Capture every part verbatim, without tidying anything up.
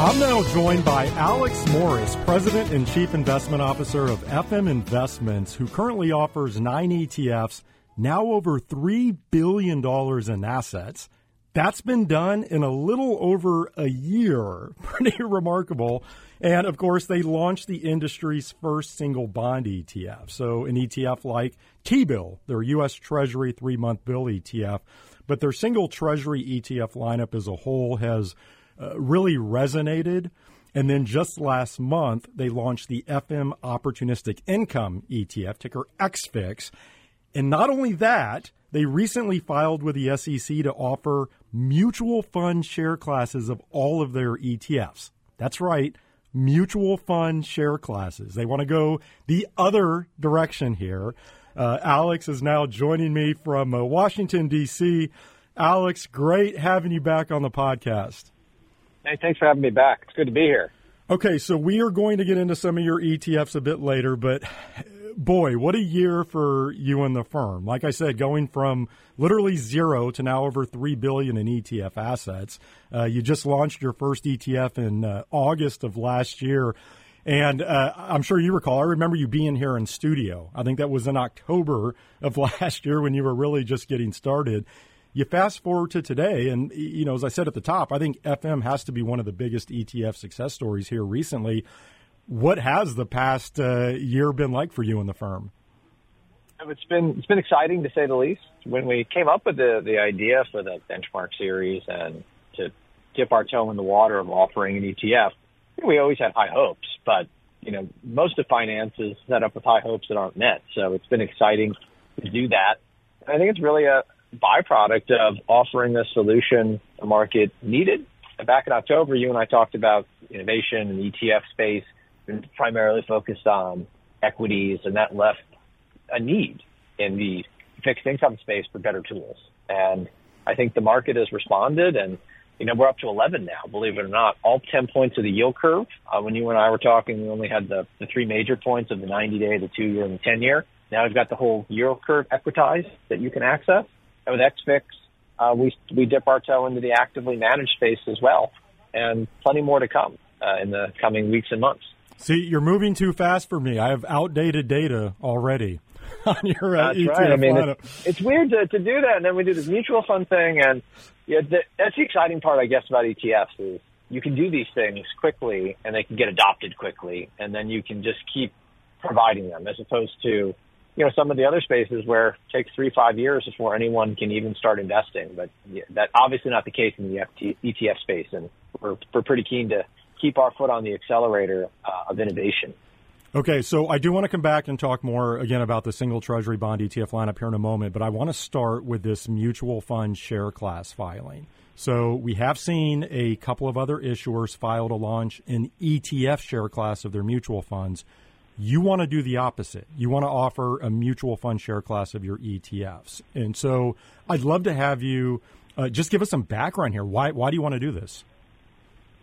I'm now joined by Alex Morris, President and Chief Investment Officer of F M Investments, who currently offers nine E T Fs, now over three billion dollars in assets. That's been done in a little over a year. Pretty remarkable. And, of course, they launched the industry's first single bond E T F, so an E T F like T-bill, their U S. Treasury three-month bill E T F. But their single Treasury E T F lineup as a whole has Uh, really resonated. And then just last month, they launched the F M Opportunistic Income E T F, ticker X F I X. And not only that, they recently filed with the S E C to offer mutual fund share classes of all of their E T Fs. That's right, mutual fund share classes. They want to go the other direction here. Uh, Alex is now joining me from uh, Washington, D C. Alex, great having you back on the podcast. Hey, thanks for having me back. It's good to be here. Okay, so we are going to get into some of your E T Fs a bit later, but boy, what a year for you and the firm. Like I said, going from literally zero to now over three billion dollars in E T F assets. Uh, you just launched your first E T F in uh, August of last year, and uh, I'm sure you recall, I remember you being here in studio. I think that was in October of last year when you were really just getting started. You fast forward to today, and, you know, as I said at the top, I think F M has to be one of the biggest E T F success stories here recently. What has the past uh, year been like for you and the firm? It's been it's been exciting, to say the least. When we came up with the, the idea for the benchmark series and to dip our toe in the water of offering an E T F, we always had high hopes. But, you know, most of finance is set up with high hopes that aren't met. So it's been exciting to do that. I think it's really a byproduct of offering a solution the market needed. Back in October, you and I talked about innovation and the E T F space, and primarily focused on equities, and that left a need in the fixed income space for better tools. And I think the market has responded, and you know we're up to eleven now, believe it or not, all ten points of the yield curve. Uh, when you and I were talking, we only had the, the three major points of the ninety-day, the two-year, and the ten-year. Now we've got the whole yield curve equitized that you can access. And with X F I X, uh, we we dip our toe into the actively managed space as well, and plenty more to come uh, in the coming weeks and months. See, you're moving too fast for me. I have outdated data already on your uh, E T F right. I mean, lineup. It's, it's weird to, to do that, and then we do this mutual fund thing, and yeah, the, that's the exciting part, I guess, about E T Fs is you can do these things quickly, and they can get adopted quickly, and then you can just keep providing them as opposed to you know, some of the other spaces where it takes three, five years before anyone can even start investing. But yeah, that's obviously not the case in the E T F space. And we're, we're pretty keen to keep our foot on the accelerator uh, of innovation. Okay, so I do want to come back and talk more, again, about the single Treasury bond E T F lineup here in a moment. But I want to start with this mutual fund share class filing. So we have seen a couple of other issuers file to launch an E T F share class of their mutual funds. You want to do the opposite. You want to offer a mutual fund share class of your E T Fs. And so I'd love to have you uh, just give us some background here. Why Why do you want to do this?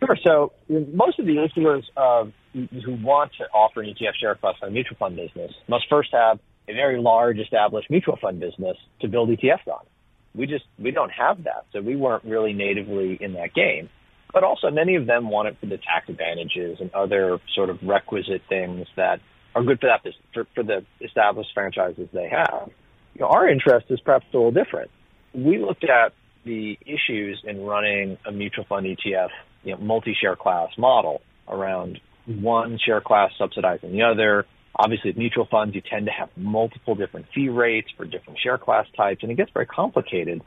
Sure. So most of the issuers uh, who want to offer an E T F share class on a mutual fund business must first have a very large established mutual fund business to build E T Fs on. We just we don't have that. So we weren't really natively in that game. But also many of them want it for the tax advantages and other sort of requisite things that are good for that for, for the established franchises they have. You know, our interest is perhaps a little different. We looked at the issues in running a mutual fund E T F, you know, multi-share class model around one share class subsidizing the other. Obviously, with mutual funds, you tend to have multiple different fee rates for different share class types, and it gets very complicated.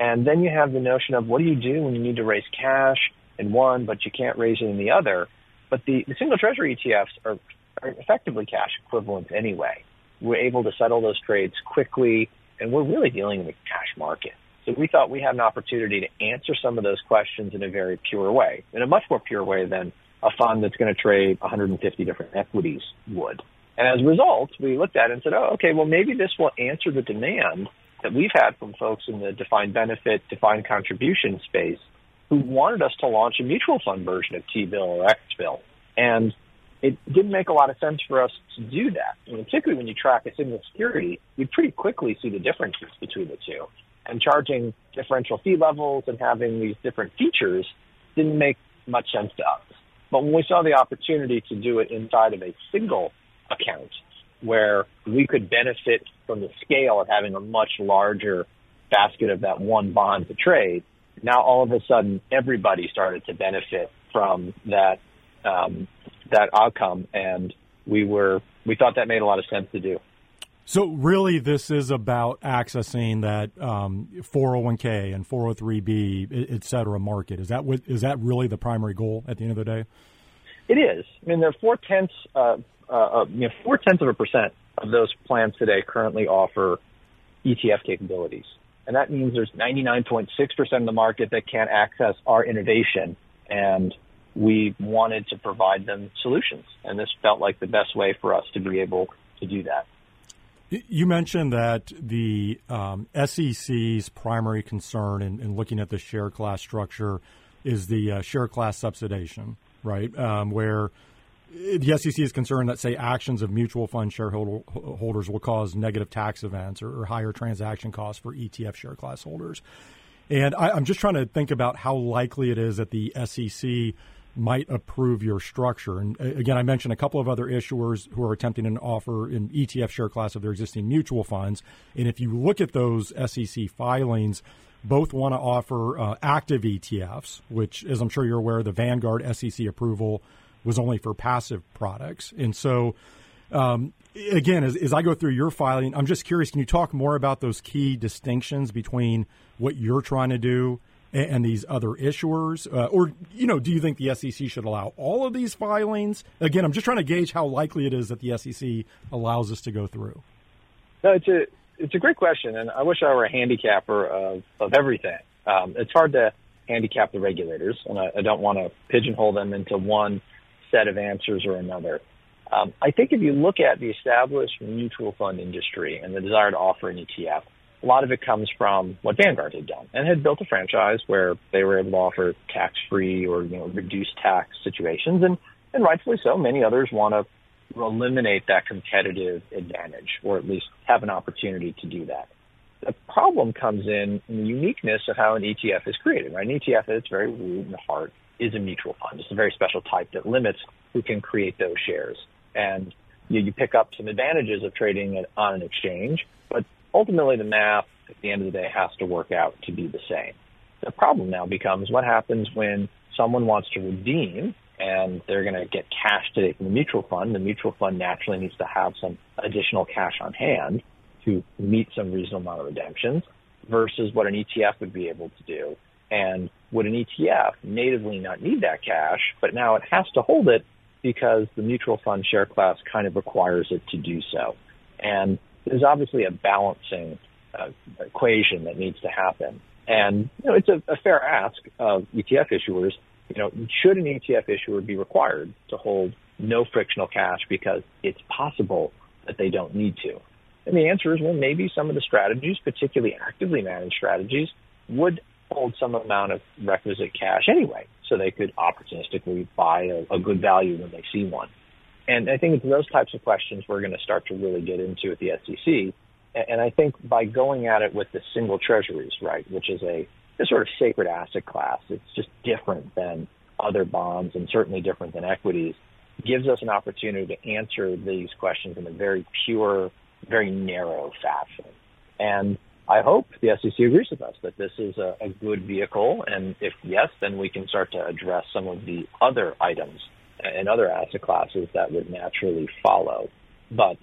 And then you have the notion of what do you do when you need to raise cash in one, but you can't raise it in the other. But the, the single Treasury E T Fs are, are effectively cash equivalents anyway. We're able to settle those trades quickly, and we're really dealing in the cash market. So we thought we had an opportunity to answer some of those questions in a very pure way, in a much more pure way than a fund that's going to trade one hundred fifty different equities would. And as a result, we looked at it and said, oh, okay, well, maybe this will answer the demand that we've had from folks in the defined benefit, defined contribution space who wanted us to launch a mutual fund version of T-bill or X-bill. And it didn't make a lot of sense for us to do that. And particularly when you track a single security, you pretty quickly see the differences between the two. And charging differential fee levels and having these different features didn't make much sense to us. But when we saw the opportunity to do it inside of a single account where we could benefit from the scale of having a much larger basket of that one bond to trade, now all of a sudden everybody started to benefit from that um, that outcome, and we were we thought that made a lot of sense to do. So really, this is about accessing that um, four oh one k and four oh three b, et cetera, market. Is that what, is that really the primary goal at the end of the day? It is. I mean, there are four tenths, uh, uh, you know, four tenths of a percent of those plans today currently offer E T F capabilities, and that means there's ninety-nine point six percent of the market that can't access our innovation, and we wanted to provide them solutions, and this felt like the best way for us to be able to do that. You mentioned that the um, S E C's primary concern in, in looking at the share class structure is the uh, share class subsidization, right, um, where the S E C is concerned that, say, actions of mutual fund shareholders will cause negative tax events or, or higher transaction costs for E T F share class holders. And I, I'm just trying to think about how likely it is that the S E C might approve your structure. And again, I mentioned a couple of other issuers who are attempting an offer in E T F share class of their existing mutual funds. And if you look at those S E C filings, both want to offer uh, active E T Fs, which, as I'm sure you're aware, the Vanguard S E C approval was only for passive products. And so, um, again, as, as I go through your filing, I'm just curious, can you talk more about those key distinctions between what you're trying to do and these other issuers? Uh, or, you know, do you think the S E C should allow all of these filings? Again, I'm just trying to gauge how likely it is that the S E C allows us to go through. No, it's a it's a great question, and I wish I were a handicapper of, of everything. Um, it's hard to handicap the regulators, and I, I don't want to pigeonhole them into one set of answers or another. Um, I think if you look at the established mutual fund industry and the desire to offer an E T F, a lot of it comes from what Vanguard had done and had built a franchise where they were able to offer tax-free or, you know, reduced tax situations. And, and rightfully so, many others want to eliminate that competitive advantage or at least have an opportunity to do that. The problem comes in the uniqueness of how an E T F is created, right? An E T F at its very root and heart is a mutual fund. It's a very special type that limits who can create those shares. And you, you pick up some advantages of trading it on an exchange, but ultimately, the math at the end of the day has to work out to be the same. The problem now becomes what happens when someone wants to redeem and they're going to get cash today from the mutual fund. The mutual fund naturally needs to have some additional cash on hand to meet some reasonable amount of redemptions versus what an E T F would be able to do. And would an E T F natively not need that cash, but now it has to hold it because the mutual fund share class kind of requires it to do so. And there's obviously a balancing uh, equation that needs to happen. And, you know, it's a, a fair ask of E T F issuers, you know, should an E T F issuer be required to hold no frictional cash because it's possible that they don't need to? And the answer is, well, maybe some of the strategies, particularly actively managed strategies, would hold some amount of requisite cash anyway, so they could opportunistically buy a, a good value when they see one. And I think it's those types of questions we're going to start to really get into at the S E C. And I think by going at it with the single treasuries, right, which is a, a sort of sacred asset class, it's just different than other bonds and certainly different than equities, gives us an opportunity to answer these questions in a very pure, very narrow fashion. And I hope the S E C agrees with us that this is a, a good vehicle. And if yes, then we can start to address some of the other items and other asset classes that would naturally follow. But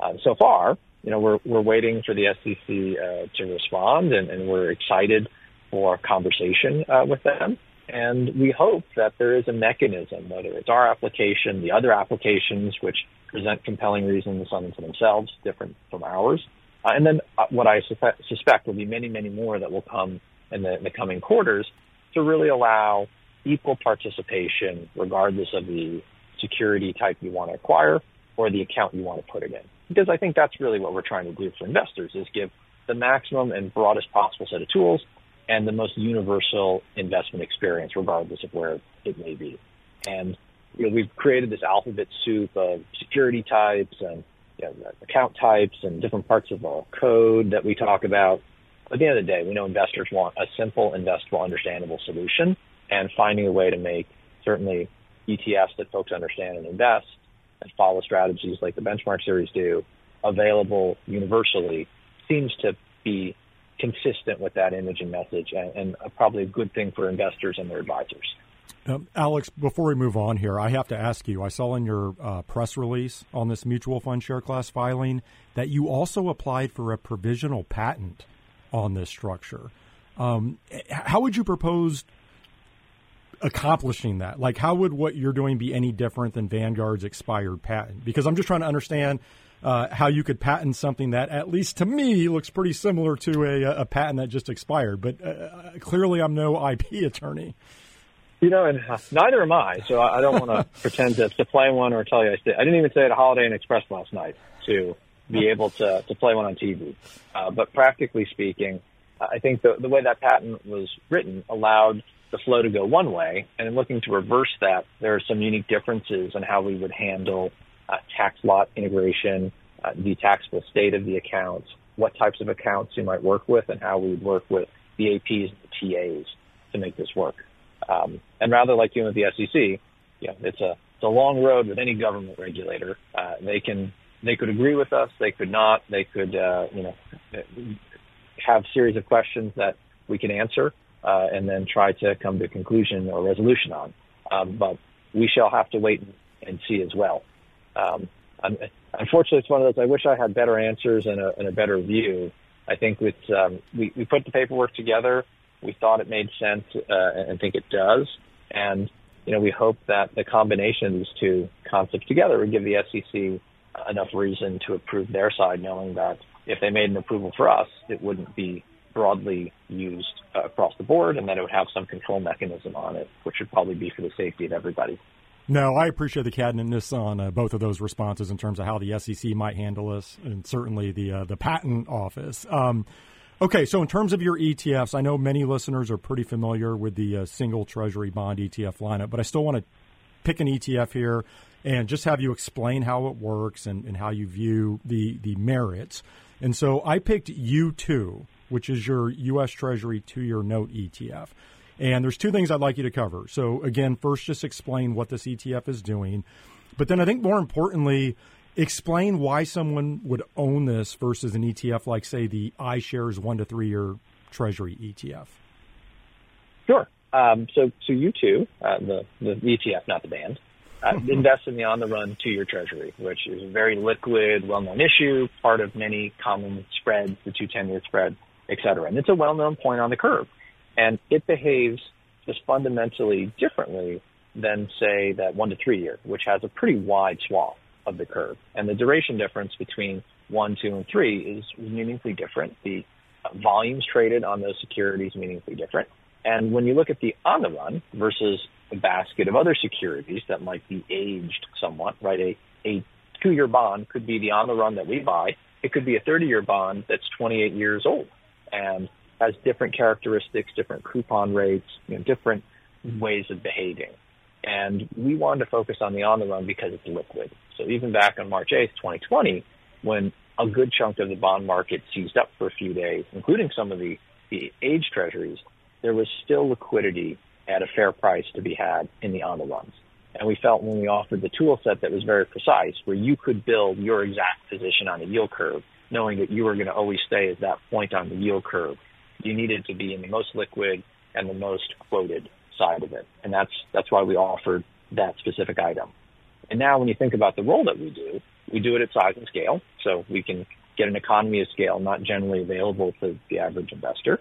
uh, so far, you know, we're we're waiting for the S E C uh, to respond, and, and we're excited for conversation uh, with them. And we hope that there is a mechanism, whether it's our application, the other applications, which present compelling reasons on themselves, different from ours. Uh, and then what I suspect, suspect will be many, many more that will come in the, in the coming quarters to really allow equal participation, regardless of the security type you want to acquire or the account you want to put it in. Because I think that's really what we're trying to do for investors, is give the maximum and broadest possible set of tools and the most universal investment experience, regardless of where it may be. And you know, we've created this alphabet soup of security types and, you know, account types and different parts of our code that we talk about. At the end of the day, we know investors want a simple, investable, understandable solution, and finding a way to make certainly E T Fs that folks understand and invest and follow strategies like the benchmark series do, available universally, seems to be consistent with that image and message, and, and a, probably a good thing for investors and their advisors. Um, Alex, before we move on here, I have to ask you, I saw in your uh, press release on this mutual fund share class filing that you also applied for a provisional patent on this structure. Um, how would you propose accomplishing that? Like, how would what you're doing be any different than Vanguard's expired patent? Because I'm just trying to understand uh, how you could patent something that, at least to me, looks pretty similar to a, a patent that just expired. But uh, clearly I'm no I P attorney. You know, and neither am I, so I don't want to pretend to, to play one or tell you I, stay. I didn't even stay at a Holiday Inn Express last night to be able to, to play one on T V. Uh, but practically speaking, I think the, the way that patent was written allowed the flow to go one way, and in looking to reverse that, there are some unique differences in how we would handle uh, tax lot integration, uh, the taxable state of the accounts, what types of accounts you might work with, and how we would work with the A Ps and the T As to make this work. Um, and rather like you with the S E C, you know, it's a it's a long road with any government regulator. Uh, they can they could agree with us, they could not, they could uh, you know have a series of questions that we can answer uh, and then try to come to a conclusion or resolution on. Um, but we shall have to wait and see as well. Um, unfortunately, it's one of those. I wish I had better answers and a, and a better view. I think with um, we we put the paperwork together. We thought it made sense uh, and think it does. And, you know, we hope that the combination of these two concepts together would give the S E C enough reason to approve their side, knowing that if they made an approval for us, it wouldn't be broadly used uh, across the board, and that it would have some control mechanism on it, which would probably be for the safety of everybody. No, I appreciate the candidness on uh, both of those responses in terms of how the S E C might handle this, and certainly the uh, the patent office. Um Okay, so in terms of your E T Fs, I know many listeners are pretty familiar with the uh, single treasury bond E T F lineup, but I still want to pick an E T F here and just have you explain how it works and, and how you view the, the merits. And so I picked U two, which is your U S Treasury two-year note E T F. And there's two things I'd like you to cover. So again, first, just explain what this E T F is doing. But then I think more importantly, explain why someone would own this versus an E T F like, say, the iShares one to three-year Treasury E T F. Sure. Um, so, so U two, uh, the, the E T F, not the band, uh, invests in the on-the-run two-year Treasury, which is a very liquid, well-known issue, part of many common spreads, the two ten-year spread, et cetera. And it's a well-known point on the curve. And it behaves just fundamentally differently than, say, that one to three-year, which has a pretty wide swath of the curve. And the duration difference between one, two, and three is meaningfully different. The volumes traded on those securities meaningfully different. And when you look at the on the run versus the basket of other securities that might be aged somewhat, right? A, a two year bond could be the on the run that we buy. It could be a thirty year bond that's twenty-eight years old and has different characteristics, different coupon rates, you know, different ways of behaving. And we wanted to focus on the on-the-run because it's liquid. So even back on March eighth, twenty twenty, when a good chunk of the bond market seized up for a few days, including some of the, the age treasuries, there was still liquidity at a fair price to be had in the on-the-runs. And we felt when we offered the tool set that was very precise, where you could build your exact position on a yield curve, knowing that you were going to always stay at that point on the yield curve, you needed to be in the most liquid and the most quoted side of it. And that's that's why we offered that specific item. And now when you think about the role that we do, we do it at size and scale. So we can get an economy of scale not generally available to the average investor.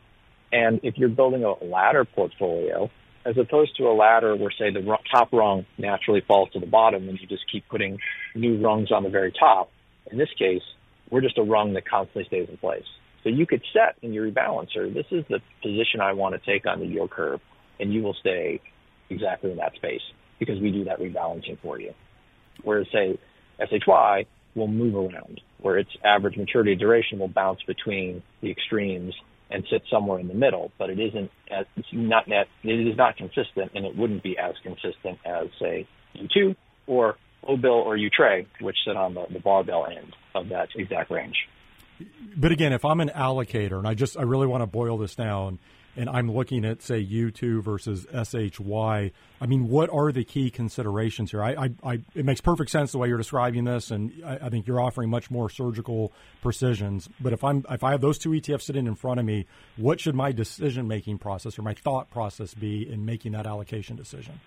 And if you're building a ladder portfolio, as opposed to a ladder where, say, the top rung naturally falls to the bottom and you just keep putting new rungs on the very top, in this case, we're just a rung that constantly stays in place. So you could set in your rebalancer, this is the position I want to take on the yield curve, and you will stay exactly in that space because we do that rebalancing for you. Whereas, say, S H Y will move around, where its average maturity duration will bounce between the extremes and sit somewhere in the middle, but it isn't as, it's not net, it is not consistent, and it wouldn't be as consistent as, say, U two or O-bill or U-Trey, which sit on the, the barbell end of that exact range. But again, if I'm an allocator, and I just I really want to boil this down, and I'm looking at, say, U two versus S H Y, I mean, what are the key considerations here? I, I, I It makes perfect sense the way you're describing this, and I, I think you're offering much more surgical precisions. But if I'm if I have those two E T Fs sitting in front of me, what should my decision-making process or my thought process be in making that allocation decision?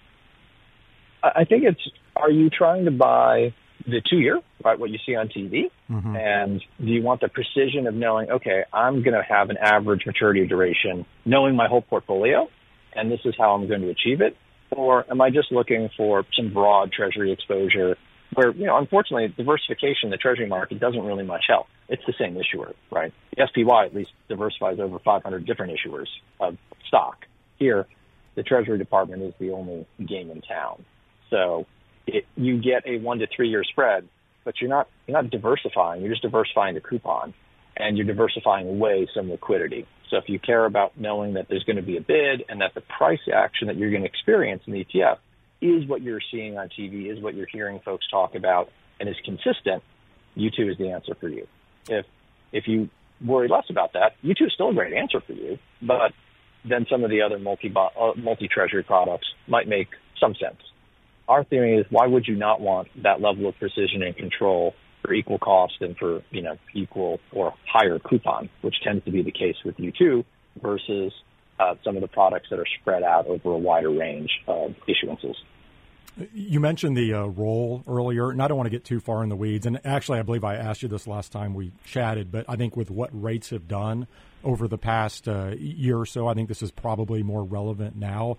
I think it's, are you trying to buy the two-year, right, what you see on T V? Mm-hmm. And do you want the precision of knowing, okay, I'm going to have an average maturity duration, knowing my whole portfolio, and this is how I'm going to achieve it? Or am I just looking for some broad treasury exposure where, you know, unfortunately, diversification in the treasury market doesn't really much help. It's the same issuer, right? The S P Y at least diversifies over five hundred different issuers of stock. Here, the Treasury Department is the only game in town. So it, you get a one to three year spread, but you're not you're not diversifying. You're just diversifying the coupon, and you're diversifying away some liquidity. So if you care about knowing that there's going to be a bid and that the price action that you're going to experience in the E T F is what you're seeing on T V, is what you're hearing folks talk about, and is consistent, U two is the answer for you. If if you worry less about that, U two is still a great answer for you, but then some of the other multi uh, multi treasury products might make some sense. Our theory is, why would you not want that level of precision and control for equal cost and for, you know, equal or higher coupon, which tends to be the case with U two versus uh, some of the products that are spread out over a wider range of issuances. You mentioned the uh, role earlier, and I don't want to get too far in the weeds. And actually, I believe I asked you this last time we chatted, but I think with what rates have done over the past uh, year or so, I think this is probably more relevant now.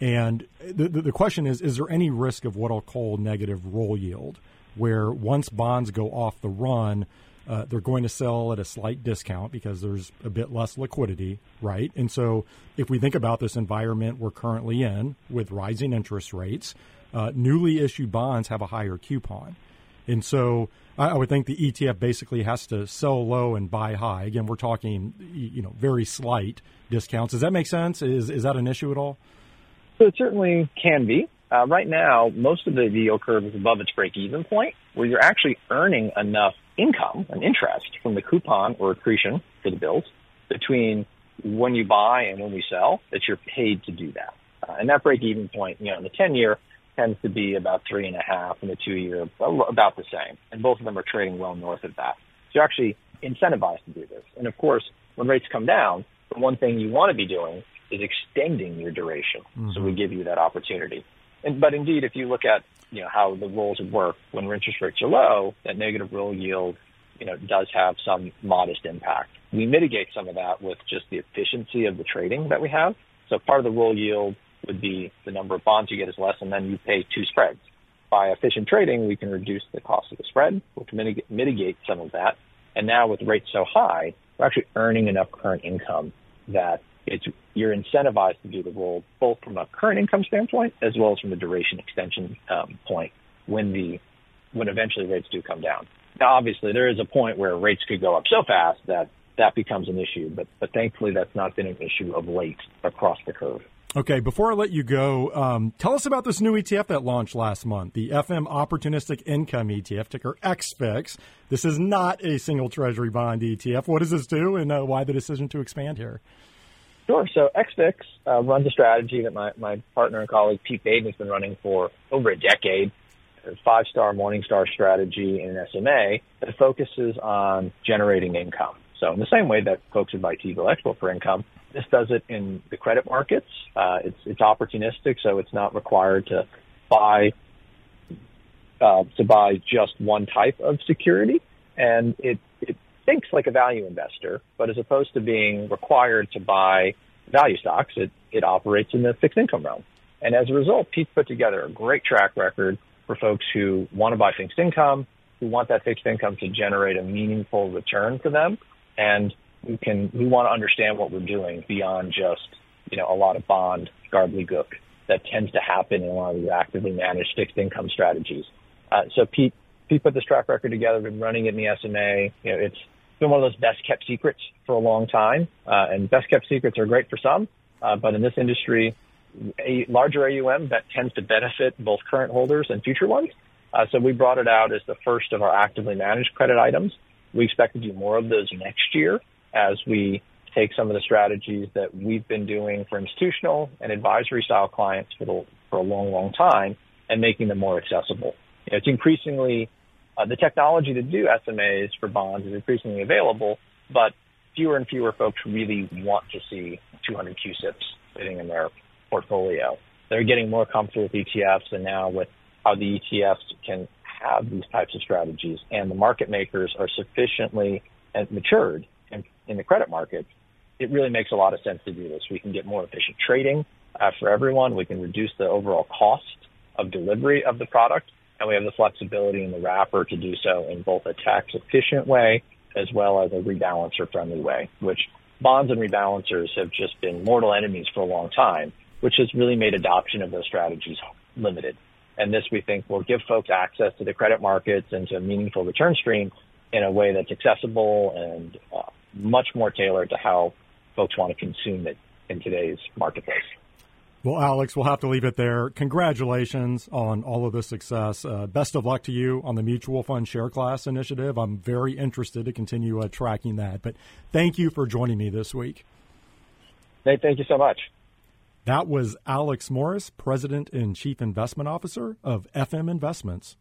And the the question is, is there any risk of what I'll call negative roll yield, where once bonds go off the run, uh, they're going to sell at a slight discount because there's a bit less liquidity, right? And so if we think about this environment we're currently in with rising interest rates, uh, newly issued bonds have a higher coupon. And so I, I would think the E T F basically has to sell low and buy high. Again, we're talking, you know, very slight discounts. Does that make sense? Is is that an issue at all? So it certainly can be. Uh, right now, most of the yield curve is above its break-even point, where you're actually earning enough income and interest from the coupon or accretion for the bills between when you buy and when we sell that you're paid to do that. Uh, and that break-even point, you know, in the ten-year tends to be about three and a half, and the two-year about the same. And both of them are trading well north of that. So you're actually incentivized to do this. And of course, when rates come down, the one thing you want to be doing is extending your duration. Mm-hmm. So we give you that opportunity. And, but indeed, if you look at, you know, how the rules would work, when interest rates are low, that negative roll yield, you know, does have some modest impact. We mitigate some of that with just the efficiency of the trading that we have. So part of the roll yield would be the number of bonds you get is less, and then you pay two spreads. By efficient trading, we can reduce the cost of the spread, which mitig- mitigate some of that. And now with rates so high, we're actually earning enough current income that it's, you're incentivized to do the roll, both from a current income standpoint as well as from the duration extension um, point when the when eventually rates do come down. Now, obviously, there is a point where rates could go up so fast that that becomes an issue, but, but thankfully that's not been an issue of late across the curve. Okay, before I let you go, um, tell us about this new E T F that launched last month, the F M Opportunistic Income E T F, ticker X F I X. This is not a single treasury bond E T F. What does this do, and uh, why the decision to expand here? Sure. So X F I X uh, runs a strategy that my, my partner and colleague Pete Baden has been running for over a decade, a five-star Morningstar strategy in an S M A that focuses on generating income. So in the same way that folks would buy T C W Expo for income, this does it in the credit markets. Uh, it's, it's opportunistic, so it's not required to buy uh, to buy just one type of security, and it, it thinks like a value investor, but as opposed to being required to buy value stocks, it, it operates in the fixed income realm. And as a result, Pete's put together a great track record for folks who want to buy fixed income, who want that fixed income to generate a meaningful return for them, and who can who want to understand what we're doing beyond just, you know, a lot of bond gobbledygook that tends to happen in a lot of these actively managed fixed income strategies. Uh, so Pete Pete put this track record together, been running it in the S M A. You know, it's been one of those best-kept secrets for a long time, uh, and best-kept secrets are great for some, uh, but in this industry, a larger A U M that tends to benefit both current holders and future ones. Uh, so we brought it out as the first of our actively managed credit items. We expect to do more of those next year as we take some of the strategies that we've been doing for institutional and advisory style clients for the, for a long, long time and making them more accessible. You know, it's increasingly, uh, the technology to do S M As for bonds is increasingly available, but fewer and fewer folks really want to see two hundred Q SIPs sitting in their portfolio. They're getting more comfortable with E T Fs, and now with how the E T Fs can have these types of strategies, and the market makers are sufficiently matured in, in the credit markets, it really makes a lot of sense to do this. We can get more efficient trading uh, for everyone. We can reduce the overall cost of delivery of the product, and we have the flexibility in the wrapper to do so in both a tax-efficient way as well as a rebalancer-friendly way, which bonds and rebalancers have just been mortal enemies for a long time, which has really made adoption of those strategies limited. And this, we think, will give folks access to the credit markets and to a meaningful return stream in a way that's accessible and uh, much more tailored to how folks want to consume it in today's marketplace. Well, Alex, we'll have to leave it there. Congratulations on all of the success. Uh, best of luck to you on the Mutual Fund Share Class Initiative. I'm very interested to continue uh, tracking that. But thank you for joining me this week. Nate, thank you so much. That was Alex Morris, President and Chief Investment Officer of F M Investments.